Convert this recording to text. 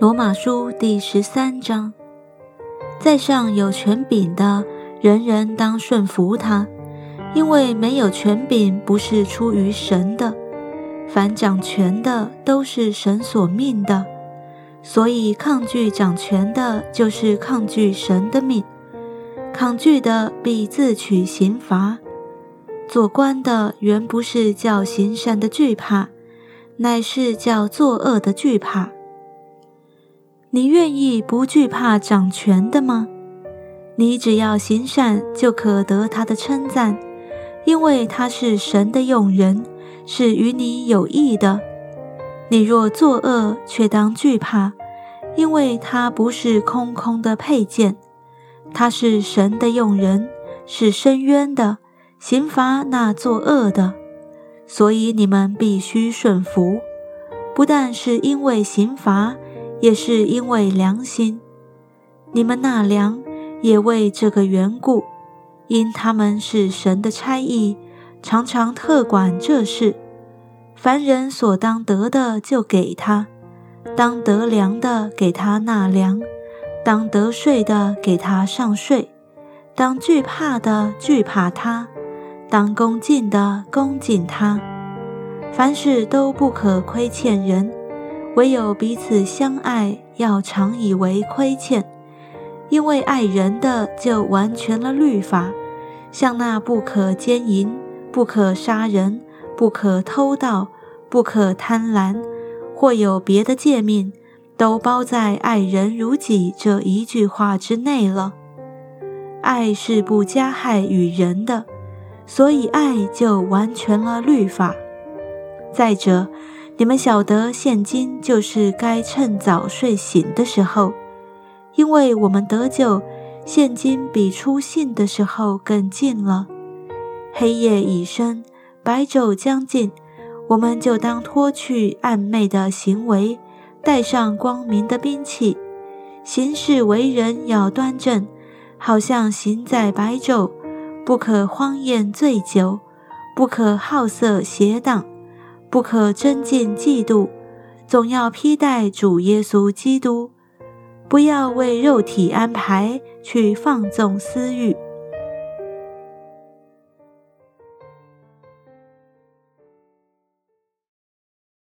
罗马书第13章，在上有权柄的，人人当顺服他，因为没有权柄不是出于神的，凡掌权的都是神所命的，所以抗拒掌权的，就是抗拒神的命，抗拒的必自取刑罚。做官的原不是叫行善的惧怕，乃是叫作恶的惧怕。你愿意不惧怕掌权的吗？你只要行善，就可得他的称赞，因为他是神的用人，是与你有益的。你若作恶，却当惧怕，因为他不是空空的佩剑，他是神的用人，是伸冤的，刑罚那作恶的。所以你们必须顺服，不但是因为刑罚，也是因为良心。你们那良也为这个缘故，因他们是神的差役，常常特管这事。凡人所当得的就给他，当得粮的给他纳粮，当得税的给他上税，当惧怕的惧怕他，当恭敬的恭敬他。凡事都不可亏欠人，唯有彼此相爱，要常以为亏欠。因为爱人的就完全了律法，像那不可奸淫，不可杀人，不可偷盗，不可贪婪，或有别的诫命，都包在爱人如己这一句话之内了。爱是不加害于人的，所以爱就完全了律法。再者，你们晓得现今就是该趁早睡醒的时候，因为我们得救，现今比出信的时候更近了。黑夜已深，白昼将近，我们就当脱去暗昧的行为，带上光明的兵器。行事为人要端正，好像行在白昼，不可荒宴醉酒，不可好色邪荡，不可争竞嫉妒，总要披戴主耶稣基督。不要为肉体安排，去放纵私欲。